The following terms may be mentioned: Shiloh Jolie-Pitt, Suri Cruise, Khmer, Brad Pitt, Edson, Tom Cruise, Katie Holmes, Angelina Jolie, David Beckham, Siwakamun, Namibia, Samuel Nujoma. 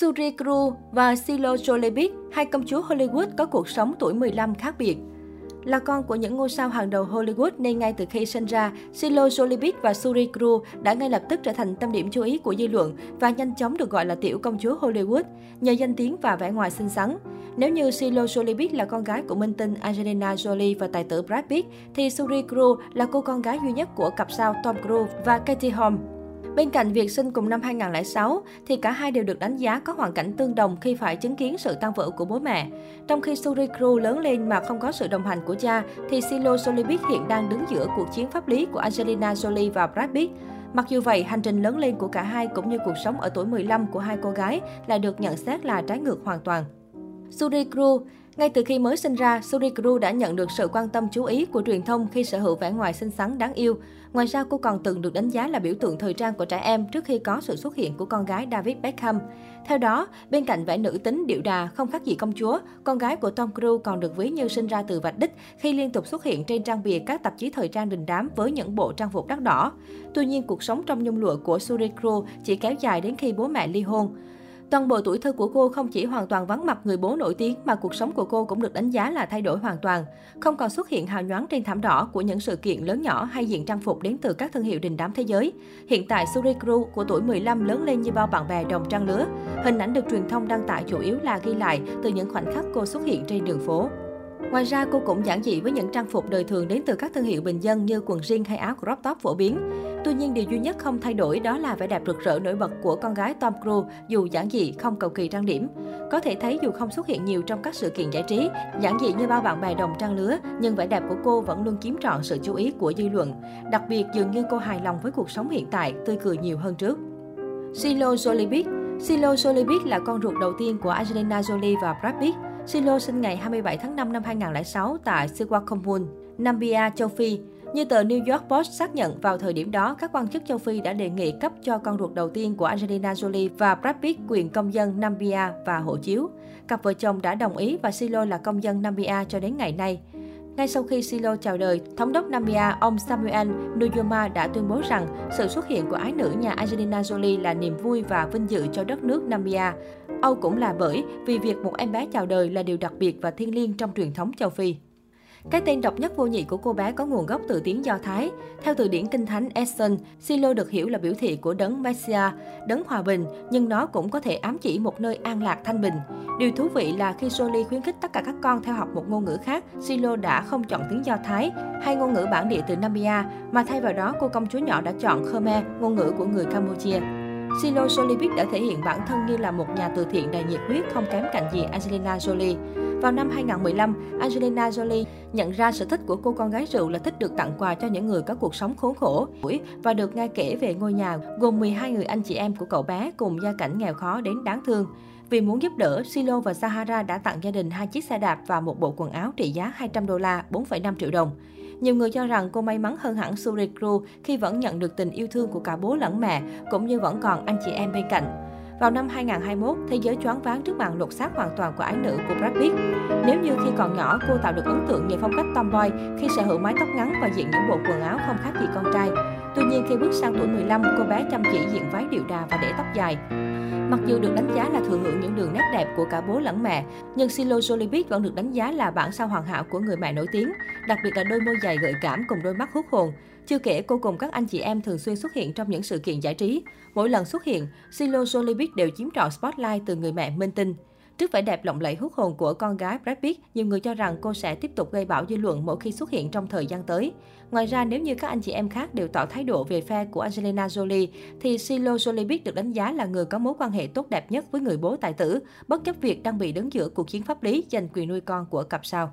Suri Cruise và Shiloh Jolie-Pitt, hai công chúa Hollywood có cuộc sống tuổi 15 khác biệt. Là con của những ngôi sao hàng đầu Hollywood nên ngay từ khi sinh ra, Shiloh Jolie-Pitt và Suri Cruise đã ngay lập tức trở thành tâm điểm chú ý của dư luận và nhanh chóng được gọi là tiểu công chúa Hollywood nhờ danh tiếng và vẻ ngoài xinh xắn. Nếu như Shiloh Jolie-Pitt là con gái của minh tinh Angelina Jolie và tài tử Brad Pitt, thì Suri Cruise là cô con gái duy nhất của cặp sao Tom Cruise và Katie Holmes. Bên cạnh việc sinh cùng năm 2006, thì cả hai đều được đánh giá có hoàn cảnh tương đồng khi phải chứng kiến sự tan vỡ của bố mẹ. Trong khi Suri Cruise lớn lên mà không có sự đồng hành của cha, thì Shiloh Jolie-Pitt hiện đang đứng giữa cuộc chiến pháp lý của Angelina Jolie và Brad Pitt. Mặc dù vậy, hành trình lớn lên của cả hai cũng như cuộc sống ở tuổi 15 của hai cô gái lại được nhận xét là trái ngược hoàn toàn. Suri Cruise. Ngay từ khi mới sinh ra, Suri Cruise đã nhận được sự quan tâm chú ý của truyền thông khi sở hữu vẻ ngoài xinh xắn đáng yêu. Ngoài ra, cô còn từng được đánh giá là biểu tượng thời trang của trẻ em trước khi có sự xuất hiện của con gái David Beckham. Theo đó, bên cạnh vẻ nữ tính điệu đà không khác gì công chúa, con gái của Tom Cruise còn được ví như sinh ra từ vạch đích khi liên tục xuất hiện trên trang bìa các tạp chí thời trang đình đám với những bộ trang phục đắt đỏ. Tuy nhiên, cuộc sống trong nhung lụa của Suri Cruise chỉ kéo dài đến khi bố mẹ ly hôn. Toàn bộ tuổi thơ của cô không chỉ hoàn toàn vắng mặt người bố nổi tiếng mà cuộc sống của cô cũng được đánh giá là thay đổi hoàn toàn. Không còn xuất hiện hào nhoáng trên thảm đỏ của những sự kiện lớn nhỏ hay diện trang phục đến từ các thương hiệu đình đám thế giới. Hiện tại, Suri Cruise của tuổi 15 lớn lên như bao bạn bè đồng trang lứa. Hình ảnh được truyền thông đăng tải chủ yếu là ghi lại từ những khoảnh khắc cô xuất hiện trên đường phố. Ngoài ra, cô cũng giản dị với những trang phục đời thường đến từ các thương hiệu bình dân như quần jean hay áo crop top phổ biến. Tuy nhiên, điều duy nhất không thay đổi đó là vẻ đẹp rực rỡ nổi bật của con gái Tom Cruise dù giản dị không cầu kỳ trang điểm. Có thể thấy dù không xuất hiện nhiều trong các sự kiện giải trí, giản dị như bao bạn bè đồng trang lứa, nhưng vẻ đẹp của cô vẫn luôn chiếm trọn sự chú ý của dư luận. Đặc biệt, dường như cô hài lòng với cuộc sống hiện tại, tươi cười nhiều hơn trước. Shiloh Jolie-Pitt. Shiloh Jolie-Pitt là con ruột đầu tiên của Angelina Jolie và Brad Pitt. Shiloh sinh ngày 27 tháng 5 năm 2006 tại Siwakamun, Namibia, châu Phi. Như tờ New York Post xác nhận, vào thời điểm đó, các quan chức châu Phi đã đề nghị cấp cho con ruột đầu tiên của Angelina Jolie và Brad Pitt quyền công dân Namibia và hộ chiếu. Cặp vợ chồng đã đồng ý và Shiloh là công dân Namibia cho đến ngày nay. Ngay sau khi Shiloh chào đời, thống đốc Namibia ông Samuel Nujoma đã tuyên bố rằng sự xuất hiện của ái nữ nhà Angelina Jolie là niềm vui và vinh dự cho đất nước Namibia. Âu cũng là bởi vì việc một em bé chào đời là điều đặc biệt và thiêng liêng trong truyền thống châu Phi. Cái tên độc nhất vô nhị của cô bé có nguồn gốc từ tiếng Do Thái. Theo từ điển kinh thánh Edson, Shiloh được hiểu là biểu thị của đấng Messiah, đấng hòa bình, nhưng nó cũng có thể ám chỉ một nơi an lạc thanh bình. Điều thú vị là khi Jolie khuyến khích tất cả các con theo học một ngôn ngữ khác, Shiloh đã không chọn tiếng Do Thái hay ngôn ngữ bản địa từ Namibia, mà thay vào đó cô công chúa nhỏ đã chọn Khmer, ngôn ngữ của người Campuchia. Shiloh Jolie-Pitt đã thể hiện bản thân như là một nhà từ thiện đầy nhiệt huyết không kém cạnh gì Angelina Jolie. Vào năm 2015, Angelina Jolie nhận ra sở thích của cô con gái rượu là thích được tặng quà cho những người có cuộc sống khốn khổ và được nghe kể về ngôi nhà gồm 12 người anh chị em của cậu bé cùng gia cảnh nghèo khó đến đáng thương. Vì muốn giúp đỡ, Shiloh và Sahara đã tặng gia đình 2 chiếc xe đạp và một bộ quần áo trị giá $200, 4,5 triệu đồng. Nhiều người cho rằng cô may mắn hơn hẳn Suri Cruise khi vẫn nhận được tình yêu thương của cả bố lẫn mẹ, cũng như vẫn còn anh chị em bên cạnh. Vào năm 2021, thế giới choáng váng trước màn lột xác hoàn toàn của ái nữ của Brad Pitt. Nếu như khi còn nhỏ, cô tạo được ấn tượng về phong cách tomboy khi sở hữu mái tóc ngắn và diện những bộ quần áo không khác gì con trai. Tuy nhiên, khi bước sang tuổi 15, cô bé chăm chỉ diện váy điệu đà và để tóc dài. Mặc dù được đánh giá là thừa hưởng những đường nét đẹp của cả bố lẫn mẹ, nhưng Shiloh Jolie-Pitt vẫn được đánh giá là bản sao hoàn hảo của người mẹ nổi tiếng, đặc biệt là đôi môi dài gợi cảm cùng đôi mắt hút hồn. Chưa kể, cô cùng các anh chị em thường xuyên xuất hiện trong những sự kiện giải trí. Mỗi lần xuất hiện, Shiloh Jolie-Pitt đều chiếm trọn spotlight từ người mẹ minh tinh. Trước vẻ đẹp lộng lẫy hút hồn của con gái Brad Pitt, nhiều người cho rằng cô sẽ tiếp tục gây bão dư luận mỗi khi xuất hiện trong thời gian tới. Ngoài ra, nếu như các anh chị em khác đều tỏ thái độ về phe của Angelina Jolie, thì Shiloh Jolie-Pitt được đánh giá là người có mối quan hệ tốt đẹp nhất với người bố tài tử, bất chấp việc đang bị đứng giữa cuộc chiến pháp lý giành quyền nuôi con của cặp sao.